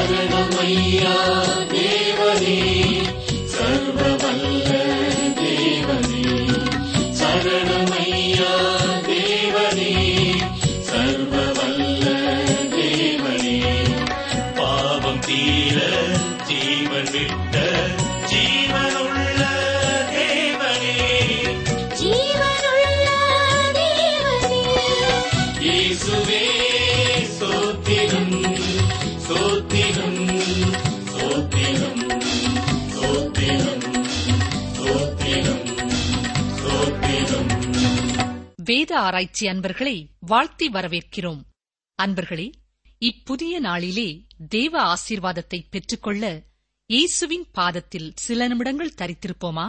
சரணமையா தேவனே, சர்வவல்ல தேவனே, சரணமையா தேவனே, சர்வவல்ல தேவனே, பாவம் தீர ஜீவன் விட்ட ஜீவனுள்ள தேவனே, ஜீவனுள்ள தேவனே, இயேசுவே ஸ்தோத்திரம், ஸ்தோத்திரம், ஸ்தோத்திரம், ஸ்தோத்திரம், ஸ்தோத்திரம், ஸ்தோத்திரம். வேத ஆராய்ச்சி அன்பர்களை வாழ்த்தி வரவேற்கிறோம். அன்பர்களே, இப்புதிய நாளிலே தேவ ஆசீர்வாதத்தை பெற்றுக்கொள்ள இயேசுவின் பாதத்தில் சில நிமிடங்கள் தரித்திருப்போமா?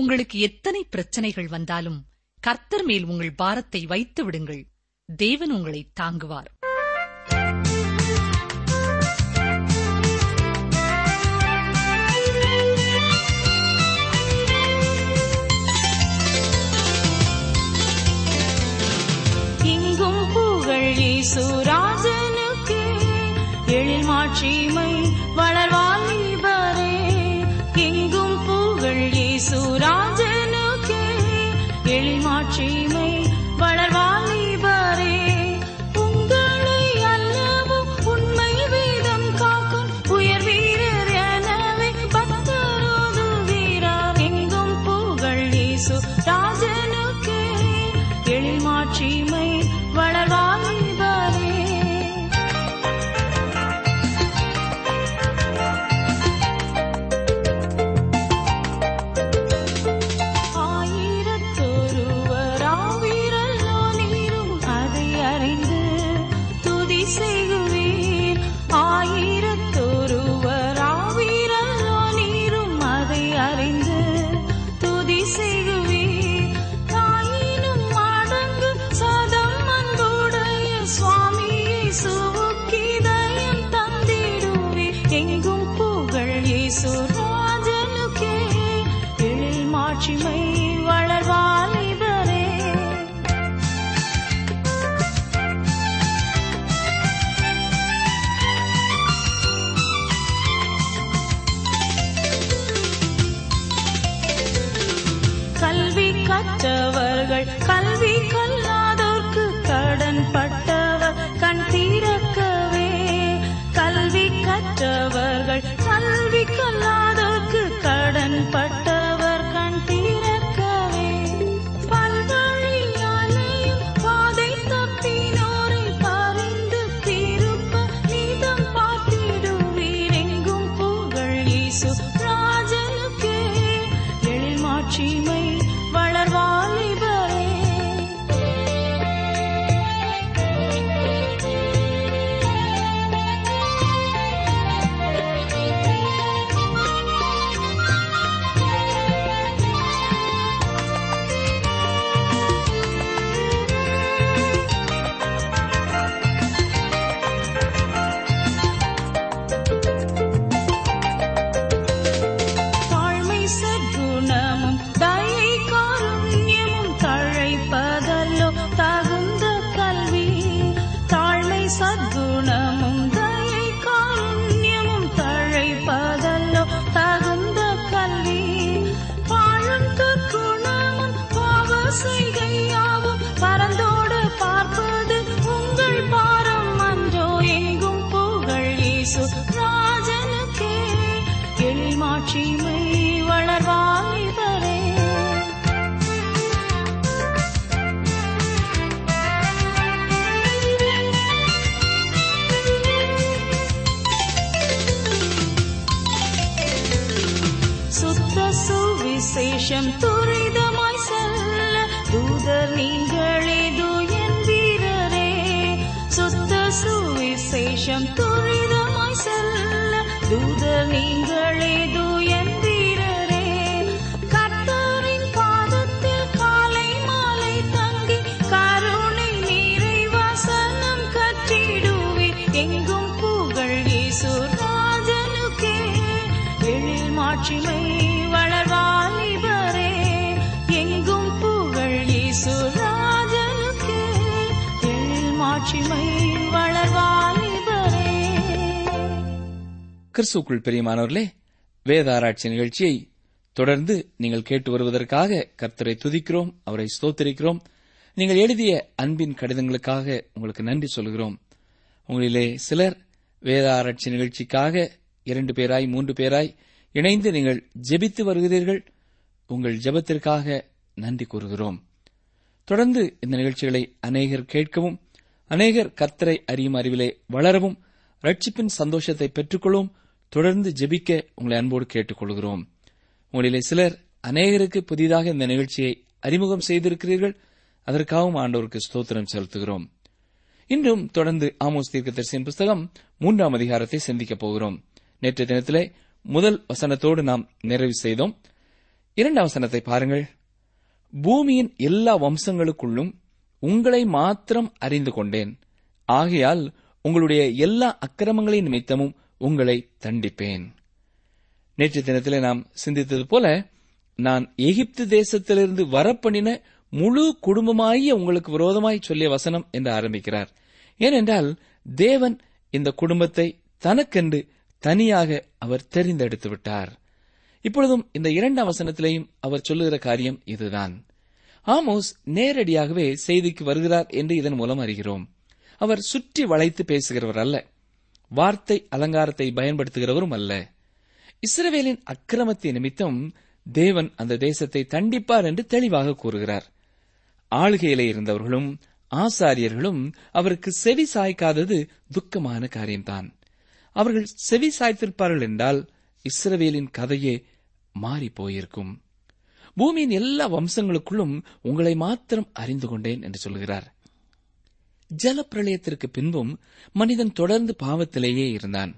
உங்களுக்கு எத்தனை பிரச்சனைகள் வந்தாலும் கர்த்தர் மேல் உங்கள் பாரத்தை வைத்து விடுங்கள். தேவன் உங்களை தாங்குவார். சுராஜனுக்கு எழில் மாட்சிமை வளர்வாலிபரே, எங்கும் புகழ் இயேசுராஜனுக்கு, எழில் மாட்சிமை வளர்வாலிபரே. உங்களை அல்லவும் உண்மை வேதம் காக்கும் உயர் வீரர் எனவே பக்தரோது வீரர், எங்கும் புகழ் இயேசுராஜனுக்கு, எழில் மாட்சிமை வளர்வாலி. கல்வி கற்றவர்கள் கல்வி கல்லாதோர்க்கு கடன் பட்டவர் கண் தீரக்கவே, கல்வி கற்றவர்கள் கல்வி கல்லாதோர்க்கு கடன் பட்டவர் கண் தீரக்கவே, பல்வழியாலையும் பாதை தப்பினோரை பறிந்து தீருப்ப நீதம் பார்த்திடுவீர், எங்கும் புகழ் இயேசுராஜனுக்கே, எழில் மாட்சிமை வளர்வாலிபரே. சுவிசேஷம் துரிதமாய் செல்ல தூதர் நீங்களே தூயன் வீரரே, சுத்த சுவிசேஷம் துரிதமாய் செல்ல தூதர் நீங்களே தூயன் வீரரே. கர்த்தரின் பாதத்தில் காலை மாலை தங்கி கருணை நீரை வசனம் கற்றிடுவீர், எங்கும் புகழ் இயேசுராஜனுக்கே, எழில் மாட்சிமை வளர்வாலிபரே, எங்கும் புகழ் இயேசுராஜனுக்கு, எழில் மாட்சிமை வளர்வாலிபரே. கிறிஸ்துக்குள் பிரியமானவர்களே, வேத ஆராய்ச்சி நிகழ்ச்சியை தொடர்ந்து நீங்கள் கேட்டு வருவதற்காக கர்த்தரை துதிக்கிறோம், அவரை ஸ்தோத்திரிக்கிறோம். நீங்கள் எழுதிய அன்பின் கடிதங்களுக்காக உங்களுக்கு நன்றி சொல்கிறோம். உங்களிலே சிலர் வேத ஆராய்ச்சி நிகழ்ச்சிக்காக 2 பேராய் 3 பேராய் இணைந்து நீங்கள் ஜெபித்து வருகிறீர்கள். உங்கள் ஜெபத்திற்காக நன்றி கூறுகிறோம். தொடர்ந்து இந்த நிகழ்ச்சிகளை அநேகர் கேட்கவும், அநேகர் கர்த்தரை அறியும் அறிவிலே வளரவும், ரட்சிப்பின் சந்தோஷத்தை பெற்றுக்கொள்ளவும் தொடர்ந்து ஜெபிக்க உங்களை அன்போடு கேட்டுக்கொள்கிறோம். உங்களிலே சிலர் அநேகருக்கு புதிதாக இந்த நிகழ்ச்சியை அறிமுகம் செய்திருக்கிறீர்கள். அதற்காகவும் ஆண்டவருக்கு ஸ்தோத்திரம் செலுத்துகிறோம். இன்றும் தொடர்ந்து ஆமோஸ் தீர்க்கதரிசியின் புஸ்தகம் 3ஆம் அதிகாரத்தை சிந்திக்கப் போகிறோம். நேற்றைய தினத்திலே முதல் வசனத்தோடு நாம் நிறைவு செய்தோம். 2ஆம் வசனத்தை பாருங்கள். பூமியின் எல்லா வம்சங்களுக்குள்ளும் உங்களை மாத்திரம் அறிந்து கொண்டேன், ஆகையால் உங்களுடைய எல்லா அக்கிரமங்களின் நிமித்தமும் உங்களை தண்டிப்பேன். நேற்று தினத்திலே நாம் சிந்தித்தது போல, நான் எகிப்து தேசத்திலிருந்து வரப்பண்ணின முழு குடும்பமாகிய உங்களுக்கு விரோதமாய் சொல்லிய வசனம் என்று ஆரம்பிக்கிறார். ஏனென்றால் தேவன் இந்த குடும்பத்தை தனக்கென்று தனியாக அவர் தெரிந்தெடுத்துவிட்டார். இப்பொழுதும் இந்த 2ஆம் வசனத்திலேயும் அவர் சொல்லுகிற காரியம் இதுதான். ஆமோஸ் நேரடியாகவே செய்திக்கு வருகிறார் என்று இதன் மூலம் அறிகிறோம். அவர் சுற்றி வளைத்து பேசுகிறவர் அல்ல, வார்த்தை அலங்காரத்தை பயன்படுத்துகிறவரும் அல்ல. இஸ்ரவேலின் அக்கிரமத்தின் நிமித்தம் தேவன் அந்த தேசத்தை தண்டிப்பார் என்று தெளிவாக கூறுகிறார். ஆளுகையிலே இருந்தவர்களும் ஆசாரியர்களும் அவருக்கு செவி சாய்க்காதது துக்கமான காரியம்தான். அவர்கள் செவி சாய்த்திருப்பார்கள் என்றால் இஸ்ரவேலின் கதையே மாறிப்போயிருக்கும். பூமியின் எல்லா வம்சங்களுக்குள்ளும் உங்களை மாத்திரம் அறிந்து கொண்டேன் என்று சொல்கிறார். ஜலப்பிரளயத்திற்கு பின்பும் மனிதன் தொடர்ந்து பாவத்திலேயே இருந்தான்.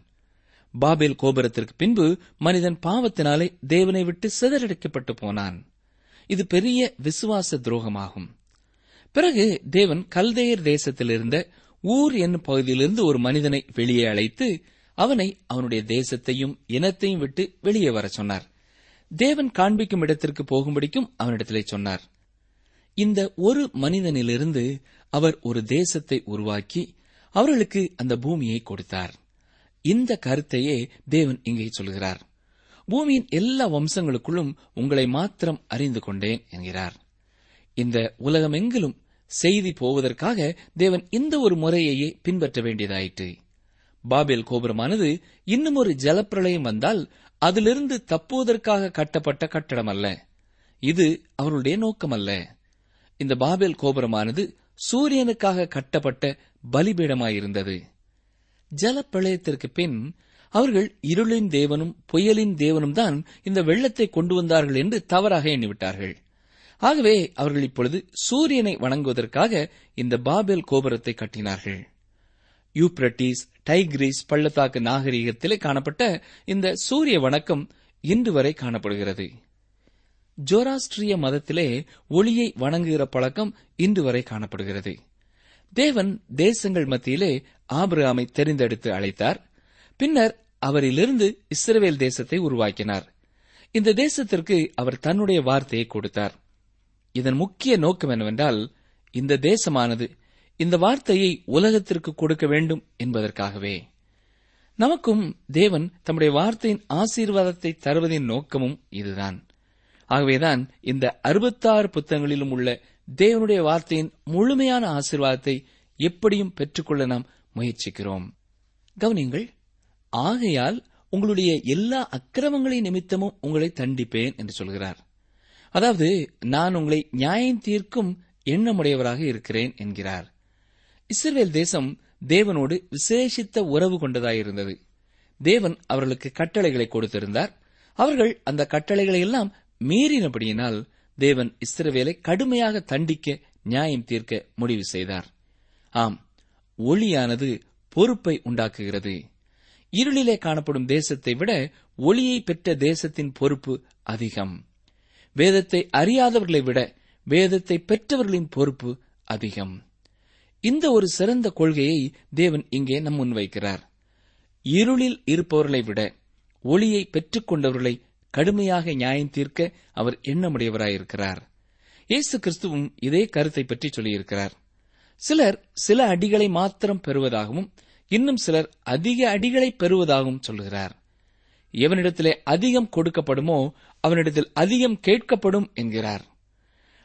பாபேல் கோபுரத்திற்கு பின்பு மனிதன் பாவத்தினாலே தேவனை விட்டு சிதறடிக்கப்பட்டு போனான். இது பெரிய விசுவாச துரோகமாகும். பிறகு தேவன் கல்தேயர் தேசத்தில் இருந்த ஊர் என்னும் பகுதியிலிருந்து ஒரு மனிதனை வெளியே அழைத்து அவனை அவனுடைய தேசத்தையும் இனத்தையும் விட்டு வெளியே வர சொன்னார். தேவன் காண்பிக்கும் இடத்திற்கு போகும்படிக்கும் அவனிடத்திலே சொன்னார். இந்த ஒரு மனிதனிலிருந்து அவர் ஒரு தேசத்தை உருவாக்கி அவர்களுக்கு அந்த பூமியை கொடுத்தார். இந்த கருத்தையே தேவன் இங்கே சொல்கிறார். பூமியின் எல்லா வம்சங்களுக்குள்ளும் உங்களை மாத்திரம் அறிந்து கொண்டேன் என்கிறார். இந்த உலகமெங்கிலும் செய்தி போவதற்காக தேவன் இந்த ஒரு முறையையே பின்பற்ற வேண்டியதாயிற்று. பாபேல் கோபுரமானது இன்னும் ஒரு ஜலப்பிரளயம் வந்தால் அதிலிருந்து தப்புவதற்காக கட்டப்பட்ட கட்டடம் அல்ல. இது அவருடைய நோக்கமல்ல. இந்த பாபேல் கோபுரமானது சூரியனுக்காக கட்டப்பட்ட பலிபீடமாயிருந்தது. ஜலப்பிரளயத்திற்கு பின் அவர்கள் இருளின் தேவனும் புயலின் தேவனும் தான் இந்த வெள்ளத்தை கொண்டு வந்தார்கள் என்று தவறாக எண்ணிவிட்டார்கள். ஆகவே அவர்கள் இப்பொழுது சூரியனை வணங்குவதற்காக இந்த பாபேல் கோபுரத்தை கட்டினார்கள். யூப்ரட்டிஸ் டைக்ரீஸ் பள்ளத்தாக்கு நாகரிகத்திலே காணப்பட்ட இந்த சூரிய வணக்கம் இன்று வரை காணப்படுகிறது. ஜோராஸ்ட்ரிய மதத்திலே ஒளியை வணங்குகிற பழக்கம் இன்று வரை காணப்படுகிறது. தேவன் தேசங்கள் மத்தியிலே ஆபிரகாமை தெரிந்தெடுத்து அழைத்தார். பின்னர் அவரிலிருந்து இஸ்ரவேல் தேசத்தை உருவாக்கினார். இந்த தேசத்திற்கு அவர் தன்னுடைய வார்த்தையை கொடுத்தார். இதன் முக்கிய நோக்கம் என்னவென்றால், இந்த தேசமானது இந்த வார்த்தையை உலகத்திற்கு கொடுக்க வேண்டும் என்பதற்காகவே. நமக்கும் தேவன் தம்முடைய வார்த்தையின் ஆசீர்வாதத்தை தருவதின் நோக்கமும் இதுதான். ஆகவேதான் இந்த 66 புத்தகங்களிலும் உள்ள தேவனுடைய வார்த்தையின் முழுமையான ஆசீர்வாதத்தை எப்படியும் பெற்றுக்கொள்ள நாம் முயற்சிக்கிறோம். கவனியுங்கள். ஆகையால் உங்களுடைய எல்லா அக்கிரமங்களின் நிமித்தமும் உங்களை தண்டிப்பேன் என்று சொல்கிறார். அதாவது, நான் உங்களை நியாயம் தீர்க்கும் எண்ணமுடையவராக இருக்கிறேன் என்கிறார். இஸ்ரவேல் தேசம் தேவனோடு விசேஷித்த உறவு கொண்டதாயிருந்தது. தேவன் அவர்களுக்கு கட்டளைகளை கொடுத்திருந்தார். அவர்கள் அந்த கட்டளைகளை எல்லாம் மீறினபடியினால் தேவன் இஸ்ரவேலை கடுமையாக தண்டிக்க நியாயம் தீர்க்க முடிவு செய்தார். ஆம், ஒளியானது பொறுப்பை உண்டாக்குகிறது. இருளிலே காணப்படும் தேசத்தை விட ஒளியை பெற்ற தேசத்தின் பொறுப்பு அதிகம். வேதத்தை அறியாதவர்களை விட வேதத்தை பெற்றவர்களின் பொறுப்பு அதிகம். இந்த ஒரு சிறந்த கொள்கையை தேவன் இங்கே நம் முன்வைக்கிறார். இருளில் இருப்பவர்களை விட ஒளியை பெற்றுக்கொண்டவர்களை கடுமையாக நியாயம் தீர்க்க அவர் எண்ணமுடையவராயிருக்கிறார். இயேசு கிறிஸ்துவும் இதே கருத்தை பற்றி சொல்லியிருக்கிறார். சிலர் சில அடிகளை மாத்திரம் பெறுவதாகவும் இன்னும் சிலர் அதிக அடிகளை பெறுவதாகவும் சொல்கிறார். எவனிடத்திலே அதிகம் கொடுக்கப்படுமோ அவனிடத்தில் அதிகம் கேட்கப்படும் என்கிறார்.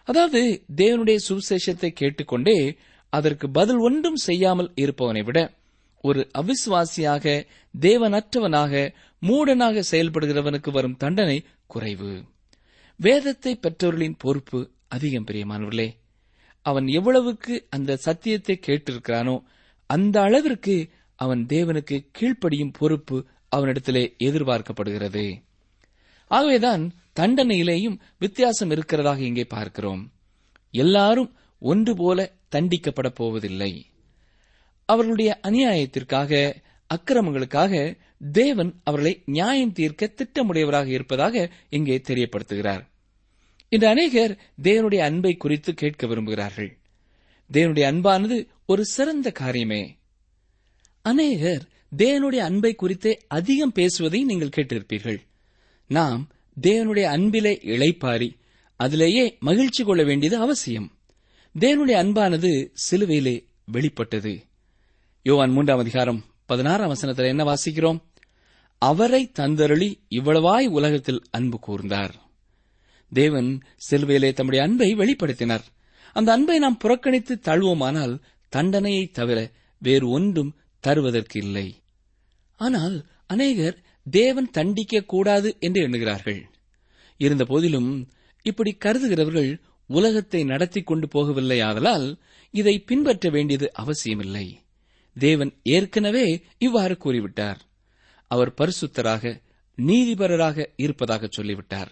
அதாவது தேவனுடைய சுவிசேஷத்தை கேட்டுக்கொண்டே அதற்கு பதில் ஒன்றும் செய்யாமல் இருப்பவனை விட ஒரு அவிசுவாசியாக, தேவனற்றவனாக, மூடனாக செயல்படுகிறவனுக்கு வரும் தண்டனை குறைவு. வேதத்தை பெற்றவர்களின் பொறுப்பு அதிகம். பிரியமானவர்களே, அவன் எவ்வளவுக்கு அந்த சத்தியத்தை கேட்டிருக்கிறானோ அந்த அளவிற்கு அவன் தேவனுக்கு கீழ்ப்படியும் பொறுப்பு அவனிடத்திலே எதிர்பார்க்கப்படுகிறது. ஆகவேதான் தண்டனையிலேயும் வித்தியாசம் இருக்கிறதாக இங்கே பார்க்கிறோம். எல்லாரும் ஒன்று போல தண்டிக்கப்பட போவதில்லை. அவர்களுடைய அநியாயத்திற்காக, அக்கிரமங்களுக்காக தேவன் அவர்களை நியாயம் தீர்க்க திட்டமுடையவராக இருப்பதாக இங்கே தெரியப்படுத்துகிறார். இன்று அநேகர் தேவனுடைய அன்பை குறித்து கேட்க விரும்புகிறார்கள். தேவனுடைய அன்பானது ஒரு சிறந்த காரியமே. அநேகர் தேவனுடைய அன்பை குறித்தே அதிகம் பேசுவதை நீங்கள் கேட்டிருப்பீர்கள். நாம் தேவனுடைய அன்பிலே இளைப்பாறி அதிலேயே மகிழ்ச்சி கொள்ள வேண்டியது அவசியம். தேவனுடைய அன்பானது சிலுவையிலே வெளிப்பட்டது. யோவான் 3:16 என்ன வாசிக்கிறோம்? அவரை தந்தருளி இவ்வளவாய் உலகத்தில் அன்பு கூர்ந்தார். தேவன் சிலுவையிலே தம்முடைய அன்பை வெளிப்படுத்தினார். அந்த அன்பை நாம் புறக்கணித்து தள்ளுவோமானால் தண்டனையை தவிர வேறு ஒன்றும் தருவதற்கு இல்லை. ஆனால் அநேகர் தேவன் தண்டிக்க கூடாது என்று எண்ணுகிறார்கள். இருந்த போதிலும் இப்படி கருதுகிறவர்கள் உலகத்தை நடத்தி கொண்டு போகவில்லையாதலால் இதை பின்பற்ற வேண்டியது அவசியமில்லை. தேவன் ஏற்கனவே இவ்வாறு கூறிவிட்டார். அவர் பரிசுத்தராக, நீதிபரராக இருப்பதாக சொல்லிவிட்டார்.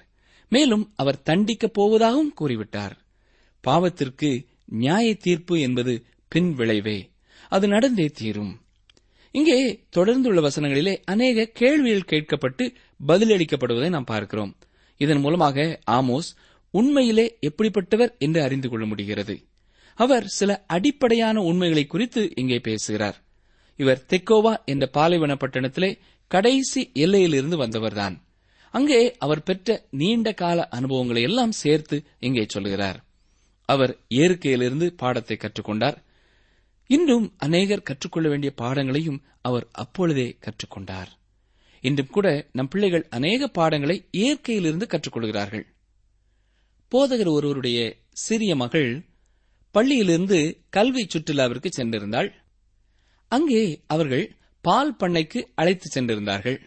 மேலும் அவர் தண்டிக்கப் போவதாகவும் கூறிவிட்டார். பாவத்திற்கு நியாய தீர்ப்பு என்பது பின் விளைவே. அது நடந்தே தீரும். இங்கே தொடர்ந்துள்ள வசனங்களிலே அநேக கேள்விகள் கேட்கப்பட்டு பதிலளிக்கப்படுவதை நாம் பார்க்கிறோம். இதன் மூலமாக ஆமோஸ் உண்மையிலே எப்படிப்பட்டவர் என்று அறிந்து கொள்ள முடிகிறது. அவர் சில அடிப்படையான உண்மைகளை குறித்து இங்கே பேசுகிறார். இவர் தெக்கோவா என்ற பாலைவன பட்டணத்திலே கடைசி எல்லையிலிருந்து வந்தவர்தான். அங்கே அவர் பெற்ற நீண்ட கால அனுபவங்களை எல்லாம் சேர்த்து இங்கே சொல்கிறார். அவர் இயற்கையிலிருந்து பாடத்தை கற்றுக்கொண்டார். இன்றும் அநேகர் கற்றுக்கொள்ள வேண்டிய பாடங்களையும் அவர் அப்பொழுதே கற்றுக்கொண்டார். இன்றும் கூட நம் பிள்ளைகள் அநேக பாடங்களை இயற்கையிலிருந்து கற்றுக்கொள்கிறார்கள். போதகர் ஒருவருடைய சிறிய மகள் பள்ளியிலிருந்து கல்வி சுற்றுலாவிற்கு சென்றிருந்தாள். அங்கே அவர்கள் பால் பண்ணைக்கு அழைத்து சென்றிருந்தார்கள்.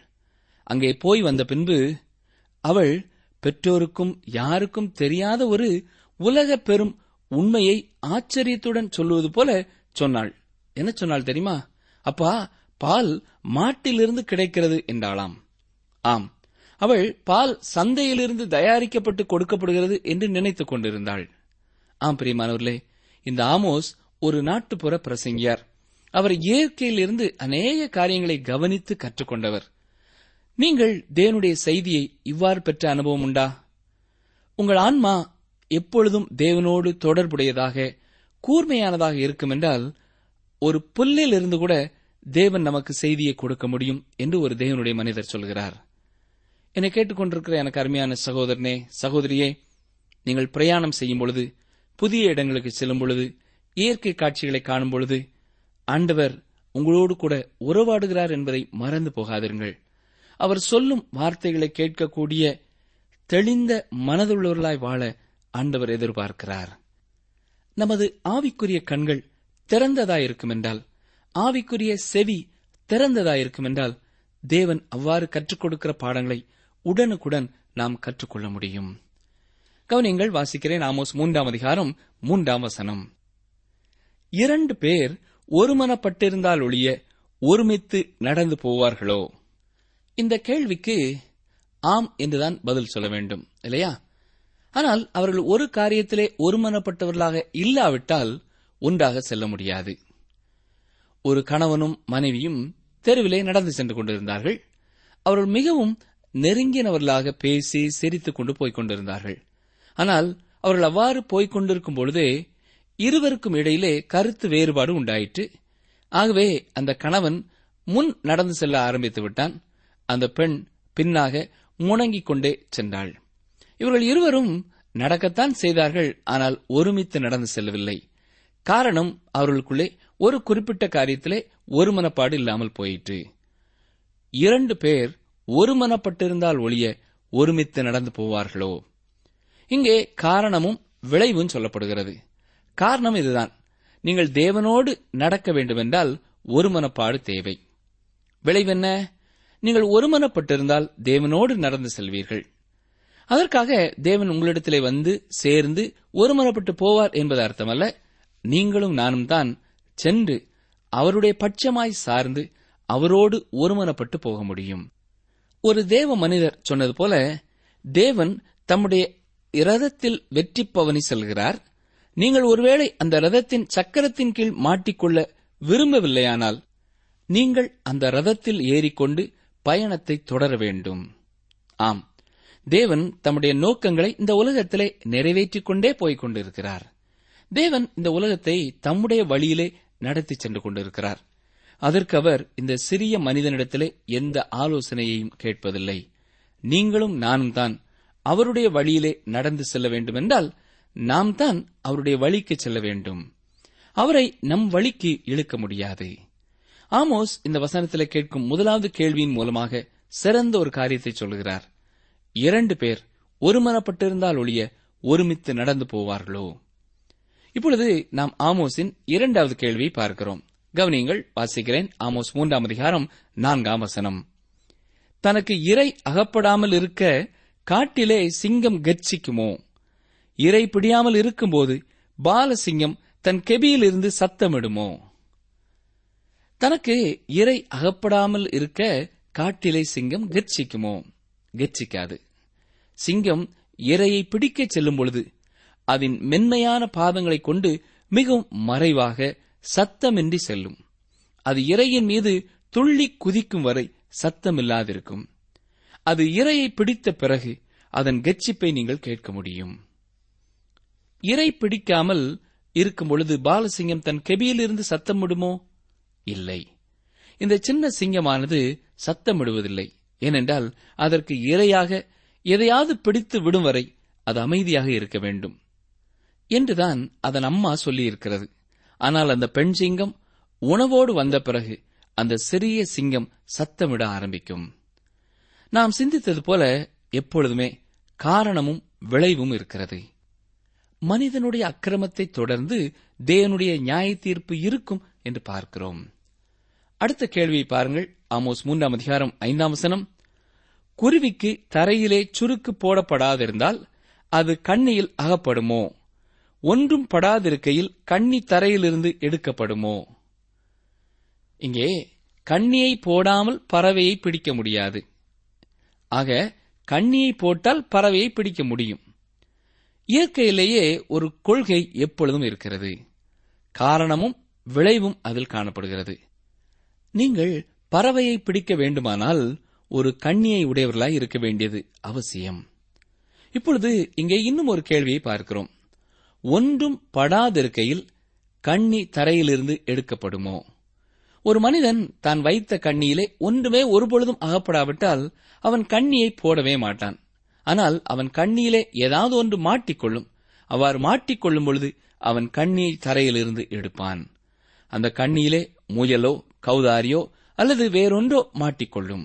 அங்கே போய் வந்த பின்பு அவள் பெற்றோருக்கும் யாருக்கும் தெரியாத ஒரு உலக பெரும் உண்மையை ஆச்சரியத்துடன் சொல்லுவது போல சொன்னாள். என்ன சொன்னாள் தெரியுமா? அப்பா, பால் மாட்டிலிருந்து கிடைக்கிறது என்றாளாம். ஆம், அவள் பால் சந்தையிலிருந்து தயாரிக்கப்பட்டு கொடுக்கப்படுகிறது என்று நினைத்துக் கொண்டிருந்தாள். ஆம் பிரியமானவர்களே, இந்த ஆமோஸ் ஒரு நாட்டுப்புற பிரசங்கியார். அவர் இயற்கையிலிருந்து அநேக காரியங்களை கவனித்து கற்றுக்கொண்டவர். நீங்கள் தேவனுடைய செய்தியை இவ்வாறு பெற்ற அனுபவம் உண்டா? உங்கள் ஆன்மா எப்பொழுதும் தேவனோடு தொடர்புடையதாக, கூர்மையானதாக இருக்கும் என்றால் ஒரு புல்லில் இருந்து கூட தேவன் நமக்கு செய்தியை கொடுக்க முடியும் என்று ஒரு தேவனுடைய மனிதர் சொல்கிறார். என்னை கேட்டுக்கொண்டிருக்கிற எனக்கு அருமையான சகோதரனே, சகோதரியே, நீங்கள் பிரயாணம் செய்யும் பொழுது, புதிய இடங்களுக்கு செல்லும் பொழுது, இயற்கை காட்சிகளை காணும் பொழுது ஆண்டவர் உங்களோடு கூட உறவாடுகிறார் என்பதை மறந்து போகாதிருங்கள். அவர் சொல்லும் வார்த்தைகளை கேட்கக்கூடிய தெளிந்த மனதுள்ளவர்களாய் வாழ ஆண்டவர் எதிர்பார்க்கிறார். நமது ஆவிக்குரிய கண்கள் திறந்ததாயிருக்கும் என்றால், ஆவிக்குரிய செவி திறந்ததாயிருக்கும் என்றால் தேவன் அவ்வாறு கற்றுக் கொடுக்கிற பாடங்களை உடனுக்குடன் நாம் கற்றுக்கொள்ள முடியும். கவனியங்கள், வாசிக்கிறேன். ஆமோஸ் 3:3 இரண்டு பேர் ஒருமனப்பட்டிருந்தால் ஒழிய ஒருமித்து நடந்து போவார்களோ? இந்த கேள்விக்கு ஆம் என்றுதான் பதில் சொல்ல வேண்டும், இல்லையா? ஆனால் அவர்கள் ஒரு காரியத்திலே ஒருமனப்பட்டவர்களாக இல்லாவிட்டால் ஒன்றாக செல்ல முடியாது. ஒரு கணவனும் மனைவியும் தெருவிலே நடந்து சென்று கொண்டிருந்தார்கள். அவர்கள் மிகவும் நெருங்கினவர்களாக பேசி சிரித்துக் கொண்டு போய்க் கொண்டிருந்தார்கள். ஆனால் அவர்கள் அவ்வாறு போய்க் கொண்டிருக்கும் பொழுதே இருவருக்கும் இடையிலே கருத்து வேறுபாடு உண்டாயிற்று. ஆகவே அந்த கணவன் முன் நடந்து செல்ல ஆரம்பித்து விட்டான். அந்த பெண் பின்னாக முணங்கிக் கொண்டே சென்றாள். இவர்கள் இருவரும் நடக்கத்தான் செய்தார்கள், ஆனால் ஒருமித்து நடந்து செல்லவில்லை. காரணம், அவர்களுக்குள்ளே ஒரு குறிப்பிட்ட காரியத்திலே ஒருமனப்பாடு இல்லாமல் போயிற்று. இரண்டு பேர் ஒருமனப்பட்டிருந்தால் ஒழிய ஒருமித்து நடந்து போவார்களோ? இங்கே காரணமும் விளைவும் சொல்லப்படுகிறது. காரணம் இதுதான், நீங்கள் தேவனோடு நடக்க வேண்டுமென்றால் ஒருமனப்பாடு தேவை. விளைவென்ன? நீங்கள் ஒருமனப்பட்டிருந்தால் தேவனோடு நடந்து செல்வீர்கள். அதற்காக தேவன் உங்களிடத்திலே வந்து சேர்ந்து ஒருமனப்பட்டு போவார் என்பது அர்த்தமல்ல. நீங்களும் நானும் தான் சென்று அவருடைய பட்சமாய் சார்ந்து அவரோடு ஒருமனப்பட்டு போக முடியும். ஒரு தேவ மனிதர் சொன்னது போல, தேவன் தம்முடைய இரதத்தில் வெற்றி பவனி செல்கிறார். நீங்கள் ஒருவேளை அந்த இரதத்தின் சக்கரத்தின் கீழ் மாட்டிக்கொள்ள விரும்பவில்லையானால் நீங்கள் அந்த ரதத்தில் ஏறிக்கொண்டு பயணத்தை தொடர வேண்டும். ஆம், தேவன் தம்முடைய நோக்கங்களை இந்த உலகத்திலே நிறைவேற்றிக் கொண்டே போய்க் கொண்டிருக்கிறார். தேவன் இந்த உலகத்தை தம்முடைய வழியிலே நடத்தி சென்று கொண்டிருக்கிறார். அதற்கு அவர் இந்த சிறிய மனிதனிடத்திலே எந்த ஆலோசனையையும் கேட்பதில்லை. நீங்களும் நானும் தான் அவருடைய வழியிலே நடந்து செல்ல வேண்டுமென்றால் நாம் தான் அவருடைய வழிக்கு செல்ல வேண்டும். அவரை நம் வழிக்கு இழுக்க முடியாது. ஆமோஸ் இந்த வசனத்திலே கேட்கும் முதலாவது கேள்வியின் மூலமாக சிறந்த ஒரு காரியத்தை சொல்கிறார். 2 பேர் ஒருமனப்பட்டிருந்தால் ஒழிய ஒருமித்து நடந்து போவார்களோ? இப்பொழுது நாம் ஆமோஸின் 2வது கேள்வியை பார்க்கிறோம். கவனியங்கள், வாசிக்கிறேன். ஆமோஸ் 3:4. தனக்கு இரை அகப்படாமல் இருக்க காட்டிலே சிங்கம் கர்ச்சிக்குமோ? இரை பிடியாமல் இருக்கும்போது பாலசிங்கம் தன் கெபியிலிருந்து சத்தமிடுமோ? தனக்கு இரை அகப்படாமல் இருக்க காட்டிலே சிங்கம் கர்ச்சிக்குமோ? கர்ச்சிக்காது. சிங்கம் இரையை பிடிக்க செல்லும் பொழுது அதன் மென்மையான பாதங்களை கொண்டு மிகவும் மறைவாக சத்தமின்றி செல்லும். அது இரையின் மீது துள்ளி குதிக்கும் வரை சத்தமில்லாதிருக்கும். அது இரையை பிடித்த பிறகு அதன் கர்ச்சிப்பை நீங்கள் கேட்க முடியும். இரை பிடிக்காமல் இருக்கும் பொழுது பாலசிங்கம் தன் கெபியிலிருந்து சத்தமிடுமோ? இல்லை. இந்த சின்ன சிங்கமானது சத்தமிடுவதில்லை. ஏனென்றால் அதற்கு இரையாக எதையாவது பிடித்து விடும் வரை அது அமைதியாக இருக்க வேண்டும் என்றுதான் அதன் அம்மா சொல்லியிருக்கிறது. ஆனால் அந்த பெண் சிங்கம் உணவோடு வந்த பிறகு அந்த சிறிய சிங்கம் சத்தமிட ஆரம்பிக்கும். நாம் சிந்தித்தது போல எப்பொழுதுமே காரணமும் விளைவும் இருக்கிறது. மனிதனுடைய அக்கிரமத்தை தொடர்ந்து தேவனுடைய நியாய தீர்ப்பு இருக்கும் என்று பார்க்கிறோம். அடுத்த கேள்வியை பாருங்கள். ஆமோஸ் 3:5. குருவிக்கு தரையிலே சுருக்கு போடப்படாதிருந்தால் அது கண்ணியில் அகப்படுமோ? ஒன்றும் படாதிருக்கையில் கண்ணி தரையிலிருந்து எடுக்கப்படுமோ? இங்கே கண்ணியை போடாமல் பறவையை பிடிக்க முடியாது. ஆக கண்ணியை போட்டால் பறவையை பிடிக்க முடியும். இயற்கையிலேயே ஒரு கொள்கை எப்பொழுதும் இருக்கிறது. காரணமும் விளைவும் அதில் காணப்படுகிறது. நீங்கள் பறவையை பிடிக்க வேண்டுமானால் ஒரு கண்ணியை உடையவர்களாய் இருக்க வேண்டியது அவசியம். இப்பொழுது இங்கே இன்னும் ஒரு கேள்வியை பார்க்கிறோம். ஒன்றும் படாதிருக்கையில் கண்ணி தரையிலிருந்து எடுக்கப்படுமோ? ஒரு மனிதன் தான் வைத்த கண்ணியிலே ஒன்றுமே ஒருபொழுதும் அகப்படாவிட்டால் அவன் கண்ணியை போடவே மாட்டான். ஆனால் அவன் கண்ணியிலே ஏதாவது ஒன்று மாட்டிக்கொள்ளும். அவ்வாறு மாட்டிக்கொள்ளும் பொழுது அவன் கண்ணியை தரையிலிருந்து எடுப்பான். அந்த கண்ணியிலே முயலோ கௌதாரியோ அல்லது வேறொன்றோ மாட்டிக்கொள்ளும்.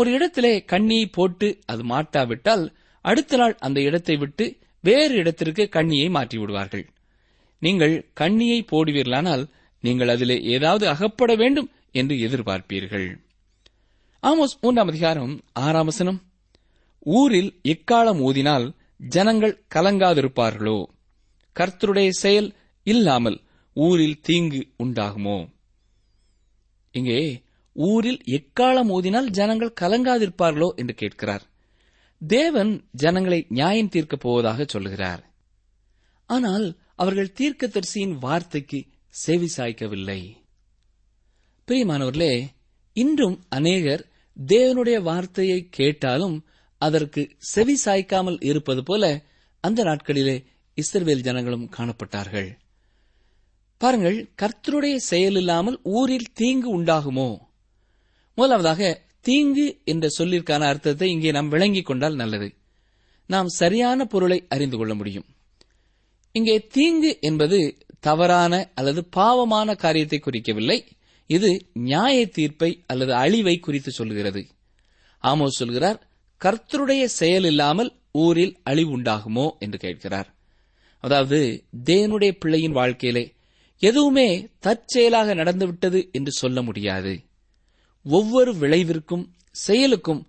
ஒரு இடத்திலே கண்ணியை போட்டு அது மாட்டாவிட்டால் அடுத்த நாள் அந்த இடத்தை விட்டு வேறு இடத்திற்கு கண்ணியை மாற்றிவிடுவார்கள். நீங்கள் கண்ணியை போடுவீர்களானால் நீங்கள் அதிலே ஏதாவது அகப்பட வேண்டும் என்று எதிர்பார்ப்பீர்கள். ஆமோஸ் 3:6. ஊரில் எக்காலம் ஊதினால் ஜனங்கள் கலங்காதிருப்பார்களோ? கர்த்தருடைய செயல் இல்லாமல் ஊரில் தீங்கு உண்டாகுமோ? இங்கே ஊரில் எக்காலம் ஊதினால் ஜனங்கள் கலங்காதிருப்பார்களோ என்று கேட்கிறார். தேவன் ஜனங்களை நியாயம் தீர்க்கப் போவதாக சொல்கிறார். ஆனால் அவர்கள் தீர்க்கதரிசியின் வார்த்தைக்கு செவி சாய்க்கவில்லை. பிரியமானவர்களே, இன்றும் அநேகர் தேவனுடைய வார்த்தையை கேட்டாலும் அதற்கு செவி சாய்க்காமல் இருப்பது போல அந்த நாட்களிலே இஸ்ரவேல் ஜனங்களும் காணப்பட்டார்கள். பாருங்கள், கர்த்தருடைய செயல் இல்லாமல் ஊரில் தீங்கு உண்டாகுமோ? முதலாவதாக தீங்கு என்ற சொல்லிற்கான அர்த்தத்தை இங்கே நாம் விளங்கிக் கொண்டால் நல்லது. நாம் சரியான பொருளை அறிந்து கொள்ள முடியும். இங்கே தீங்கு என்பது தவறான அல்லது பாவமான காரியத்தை குறிக்கவில்லை. இது நியாய தீர்ப்பை அல்லது அழிவை குறித்து சொல்கிறது. ஆமோஸ் சொல்கிறார், கர்த்தருடைய செயல் இல்லாமல் ஊரில் அழிவு உண்டாகுமோ என்று கேட்கிறார். அதாவது தேவனுடைய பிள்ளையின் வாழ்க்கையிலே எதுவுமே தற்செயலாக நடந்துவிட்டது என்று சொல்ல முடியாது. ஒவ்வொரு விளைவிற்கும் செயலுக்கும்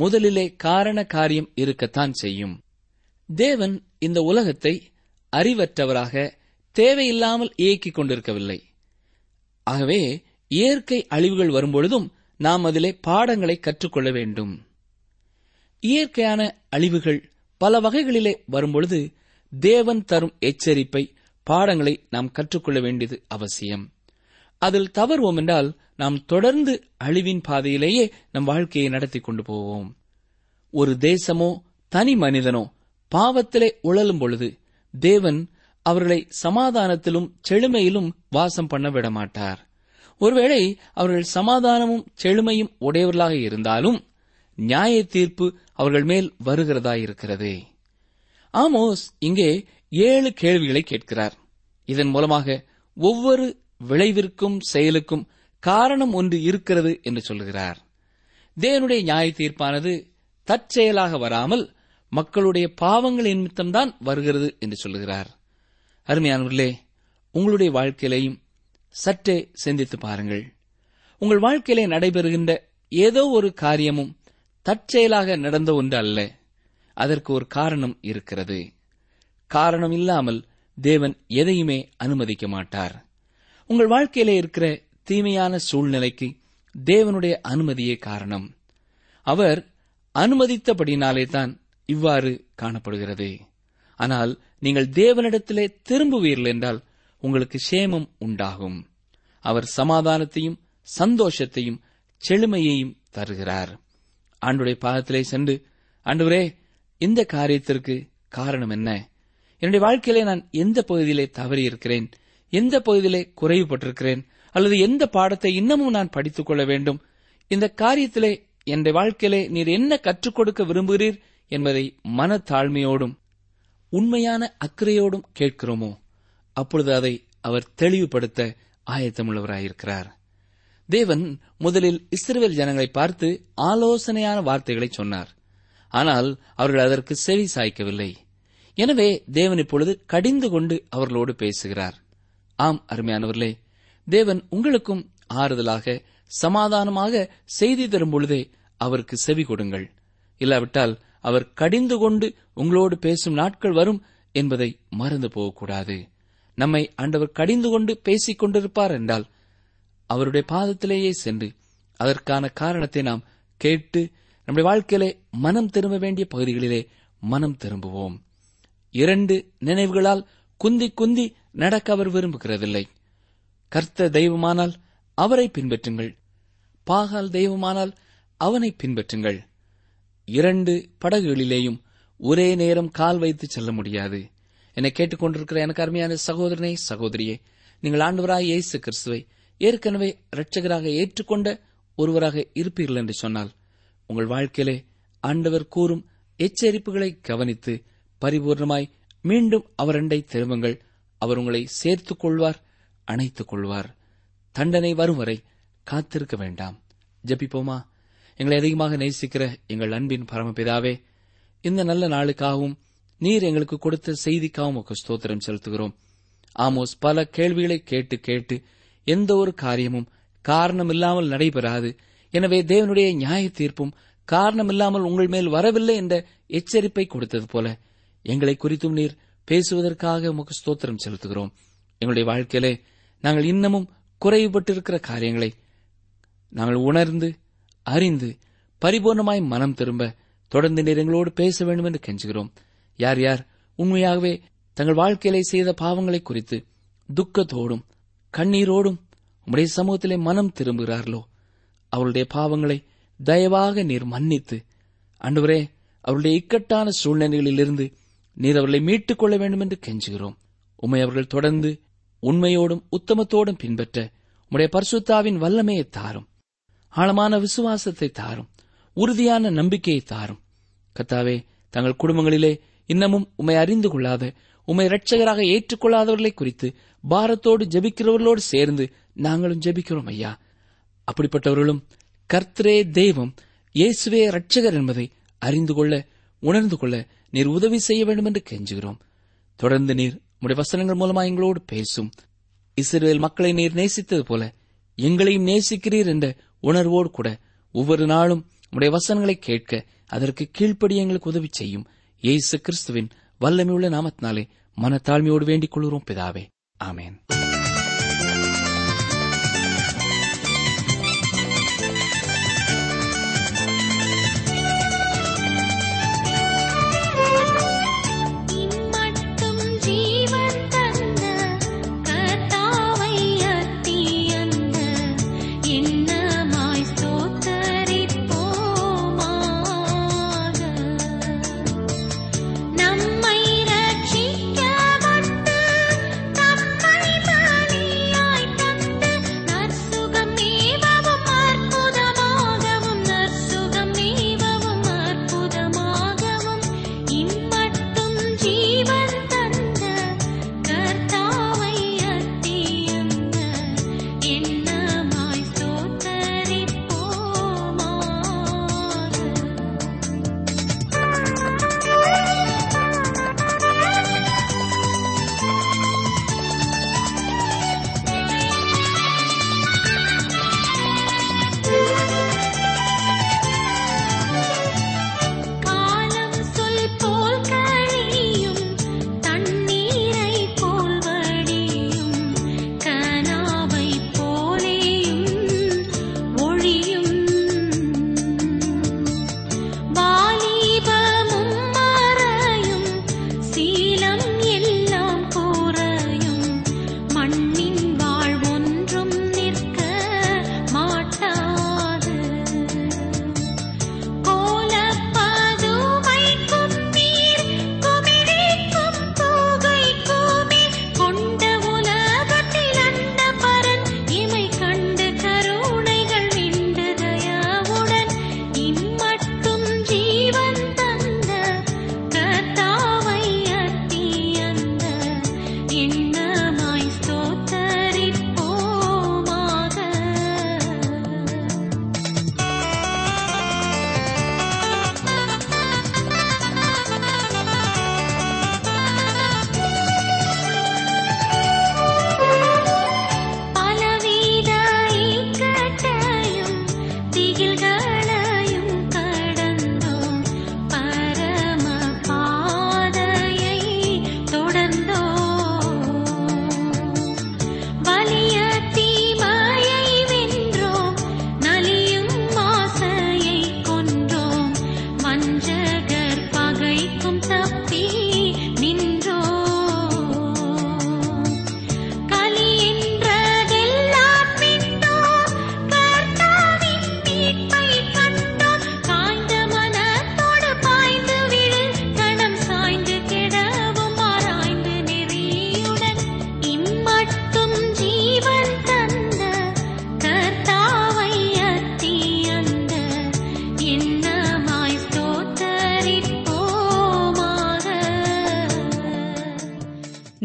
முதலிலே காரண காரியம் இருக்கத்தான் செய்யும். தேவன் இந்த உலகத்தை அறிவற்றவராக தேவையில்லாமல் இயக்கிக் கொண்டிருக்கவில்லை. ஆகவே இயற்கை அழிவுகள் வரும்பொழுதும் நாம் அதிலே பாடங்களை கற்றுக்கொள்ள வேண்டும். இயற்கையான அழிவுகள் பல வகைகளிலே வரும்பொழுது தேவன் தரும் எச்சரிப்பை பாடங்களை நாம் கற்றுக்கொள்ள வேண்டியது அவசியம். அதில் தவறுவோம் என்றால் நாம் தொடர்ந்து அழிவின் பாதையிலேயே நம் வாழ்க்கையை நடத்தி கொண்டு போவோம். ஒரு தேசமோ தனி மனிதனோ பாவத்திலே உழலும் பொழுது தேவன் அவர்களை சமாதானத்திலும் செழுமையிலும் வாசம் பண்ண விடமாட்டார். ஒருவேளை அவர்கள் சமாதானமும் செழுமையும் உடையவர்களாக இருந்தாலும் நியாய தீர்ப்பு அவர்கள் மேல் வருகிறதாயிருக்கிறது. ஆமோஸ் இங்கே 7 கேள்விகளை கேட்கிறார். இதன் மூலமாக ஒவ்வொரு விளைவிற்கும் செயலுக்கும் காரணம் ஒன்று இருக்கிறது என்று சொல்கிறார். தேவனுடைய நியாய தீர்ப்பானது தற்செயலாக வராமல் மக்களுடைய பாவங்கள் நிமித்தம்தான் வருகிறது என்று சொல்கிறார். அருமையானவர்களே, உங்களுடைய வாழ்க்கையிலையும் சற்றே சிந்தித்து பாருங்கள். உங்கள் வாழ்க்கையிலே நடைபெறுகின்ற ஏதோ ஒரு காரியமும் தற்செயலாக நடந்த ஒன்று அல்ல. அதற்கு ஒரு காரணம் இருக்கிறது. காரணம் இல்லாமல் தேவன் எதையுமே அனுமதிக்க மாட்டார். உங்கள் வாழ்க்கையிலே இருக்கிற தீமையான சூழ்நிலைக்கு தேவனுடைய அனுமதியே காரணம். அவர் அனுமதித்தபடினாலே தான் இவ்வாறு காணப்படுகிறது. ஆனால் நீங்கள் தேவனிடத்திலே திரும்புவீர்கள் என்றால் உங்களுக்கு சேமம் உண்டாகும். அவர் சமாதானத்தையும் சந்தோஷத்தையும் செழுமையையும் தருகிறார். ஆண்டுடைய பாதத்திலே சென்று, ஆண்டவரே, இந்த காரியத்திற்கு காரணம் என்ன? என்னுடைய வாழ்க்கையிலே நான் எந்த பகுதியிலே தவறியிருக்கிறேன்? எந்த பகுதியிலே குறைவுபட்டிருக்கிறேன்? அல்லது எந்த பாடத்தை இன்னமும் நான் படித்துக் கொள்ள வேண்டும்? இந்த காரியத்திலே என்னுடைய வாழ்க்கையிலே நீர் என்ன கற்றுக் கொடுக்க விரும்புகிறீர் என்பதை மன தாழ்மையோடும் உண்மையான அக்கறையோடும் கேட்கிறோமோ அப்பொழுது அதை அவர் தெளிவுபடுத்த ஆயத்தமுள்ளவராயிருக்கிறார். தேவன் முதலில் இஸ்ரவேல் ஜனங்களை பார்த்து ஆலோசனையான வார்த்தைகளை சொன்னார். ஆனால் அவர்கள் அதற்கு செவி சாய்க்கவில்லை. எனவே தேவன் இப்பொழுது கடிந்து கொண்டு அவர்களோடு பேசுகிறார். ஆம் அருமையானவர்களே, தேவன் உங்களுக்கும் ஆறுதலாக சமாதானமாக செய்தி தரும் பொழுதே அவருக்கு செவி கொடுங்கள். இல்லாவிட்டால் அவர் கடிந்து கொண்டு உங்களோடு பேசும் நாட்கள் வரும் என்பதை மறந்து போகக்கூடாது. நம்மை ஆண்டவர் கடிந்து கொண்டு பேசிக் கொண்டிருப்பார் என்றால் அவருடைய பாதத்திலேயே சென்று அதற்கான காரணத்தை நாம் கேட்டு நம்முடைய வாழ்க்கையிலே மனம் திரும்ப வேண்டிய பகுதிகளிலே மனம் திரும்புவோம். 2 நினைவுகளால் குந்தி குந்தி நடக்க அவர் விரும்புகிறதில்லை. கர்த்த தெய்வமானால் அவரை பின்பற்றுங்கள், பாகால் தெய்வமானால் அவனை பின்பற்றுங்கள். 2 படகுகளிலேயும் ஒரே நேரம் கால் வைத்து செல்ல முடியாது. என்னை கேட்டுக்கொண்டிருக்கிற எனக்கு அருமையான சகோதரனே, சகோதரியே, நீங்கள் ஆண்டவராய் இயேசு கிறிஸ்துவை ஏற்கனவே இரட்சகராக ஏற்றுக்கொண்ட ஒருவராக இருப்பீர்கள் என்று சொன்னால் உங்கள் வாழ்க்கையிலே ஆண்டவர் கூறும் எச்சரிப்புகளை கவனித்து பரிபூர்ணமாய் மீண்டும் அவரண்டை திரும்புங்கள். அவர் உங்களை சேர்த்துக் கொள்வார், அணைத்துக் கொள்வார். தண்டனை வரும் வரை காத்திருக்க வேண்டாம். ஜெபிப்போமா? எங்களை அதிகமாக நேசிக்கிற எங்கள் அன்பின் பரமபிதாவே, இந்த நல்ல நாளுக்காகவும் நீர் எங்களுக்கு கொடுத்த செய்திக்காகவும் உமக்கு ஸ்தோத்திரம் செலுத்துகிறோம். ஆமோஸ் பல கேள்விகளை கேட்டு கேட்டு எந்த ஒரு காரியமும் காரணமில்லாமல் நடைபெறாது, எனவே தேவனுடைய நியாய தீர்ப்பும் காரணமில்லாமல் உங்கள் மேல் வரவில்லை என்ற எச்சரிப்பை கொடுத்தது போல எங்களை குறித்தும் நீர் பேசுவதற்காக உமக்கு ஸ்தோத்திரம் செலுத்துகிறோம். எங்களுடைய வாழ்க்கையிலே நாங்கள் இன்னமும் குறைவுபட்டிருக்கிற காரியங்களை நாங்கள் உணர்ந்து அறிந்து பரிபூர்ணமாய் மனம் திரும்ப தொடர்ந்து நீர் எங்களோடு பேச வேண்டும் என்று கெஞ்சுகிறோம். யார் யார் உண்மையாகவே தங்கள் வாழ்க்கையிலே செய்த பாவங்களை குறித்து துக்கத்தோடும் கண்ணீரோடும் உம்முடைய சமூகத்திலே மனம் திரும்புகிறார்களோ அவருடைய பாவங்களை தயவாக நீர் மன்னித்து ஆண்டவரே, அவருடைய இக்கட்டான சூழ்நிலைகளிலிருந்து நீர் அவர்களை மீட்டுக் கொள்ள வேண்டும் என்று கெஞ்சுகிறோம். உம்மை அவர்கள் தொடர்ந்து உண்மையோடும் உத்தமத்தோடும் பின்பற்ற உம்முடைய பரிசுத்தாவின் வல்லமையை தாரும், ஆழமான விசுவாசத்தை தாரும், உறுதியான நம்பிக்கையை தாரும். கர்த்தாவே, தங்கள் குடும்பங்களிலே இன்னமும் உம்மை அறிந்து கொள்ளாத, உம்மை இரட்சகராக ஏற்றுக்கொள்ளாதவர்களை குறித்து பாரத்தோடு ஜெபிக்கிறவர்களோடு சேர்ந்து நாங்களும் ஜெபிக்கிறோம் ஐயா. அப்படிப்பட்டவர்களும் கர்த்தரே தெய்வம், இயேசுவே இரட்சகர் என்பதை அறிந்து கொள்ள, உணர்ந்து கொள்ள நீர் உதவி செய்ய வேண்டும் என்று கெஞ்சுகிறோம். தொடர்ந்து நீர் உம்முடைய வசனங்கள் மூலமாக எங்களோடு பேசும். இஸ்ரவேல் மக்களை நீர் நேசித்தது போல எங்களையும் நேசிக்கிறீர் என்ற உணர்வோடு கூட ஒவ்வொரு நாளும் உம்முடைய வசனங்களை கேட்க, அதற்கு கீழ்ப்படி எங்களுக்கு உதவி செய்யும். இயேசு கிறிஸ்துவின் வல்லமையுள்ள நாமத்தினாலே மனத்தாழ்மையோடு வேண்டிக் கொள்கிறோம் பிதாவே, ஆமேன்.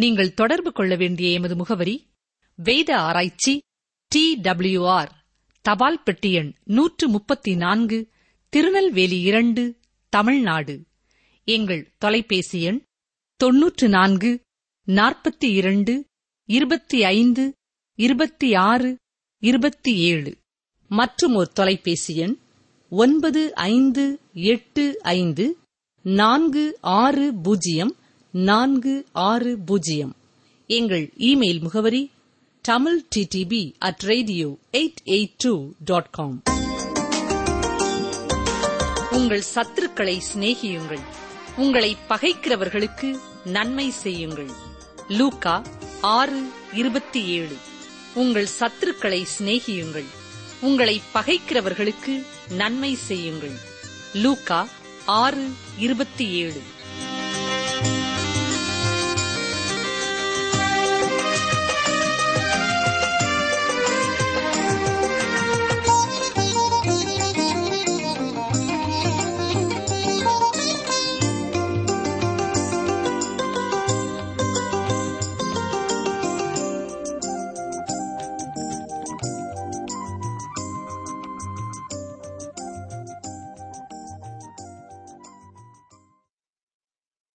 நீங்கள் தொடர்பு கொள்ள வேண்டிய எமது முகவரி: வேத ஆராய்ச்சி TWR, தபால் பெட்டி எண் 134, திருநெல்வேலி 2, தமிழ்நாடு. எங்கள் தொலைபேசி எண் 94 42 25 26 27 மற்றும் ஒரு தொலைபேசி எண் 9585 460460. எங்கள் இமெயில் முகவரி tamilttb@radio882.com. உங்கள் சத்துருக்களை சிநேகியுங்கள், உங்களை பகைக்கிறவர்களுக்கு நன்மை செய்யுங்கள். லூக்கா 6:27. உங்கள் சத்துருக்களை சிநேகியுங்கள், உங்களை பகைக்கிறவர்களுக்கு நன்மை செய்யுங்கள். லூக்கா 6:27.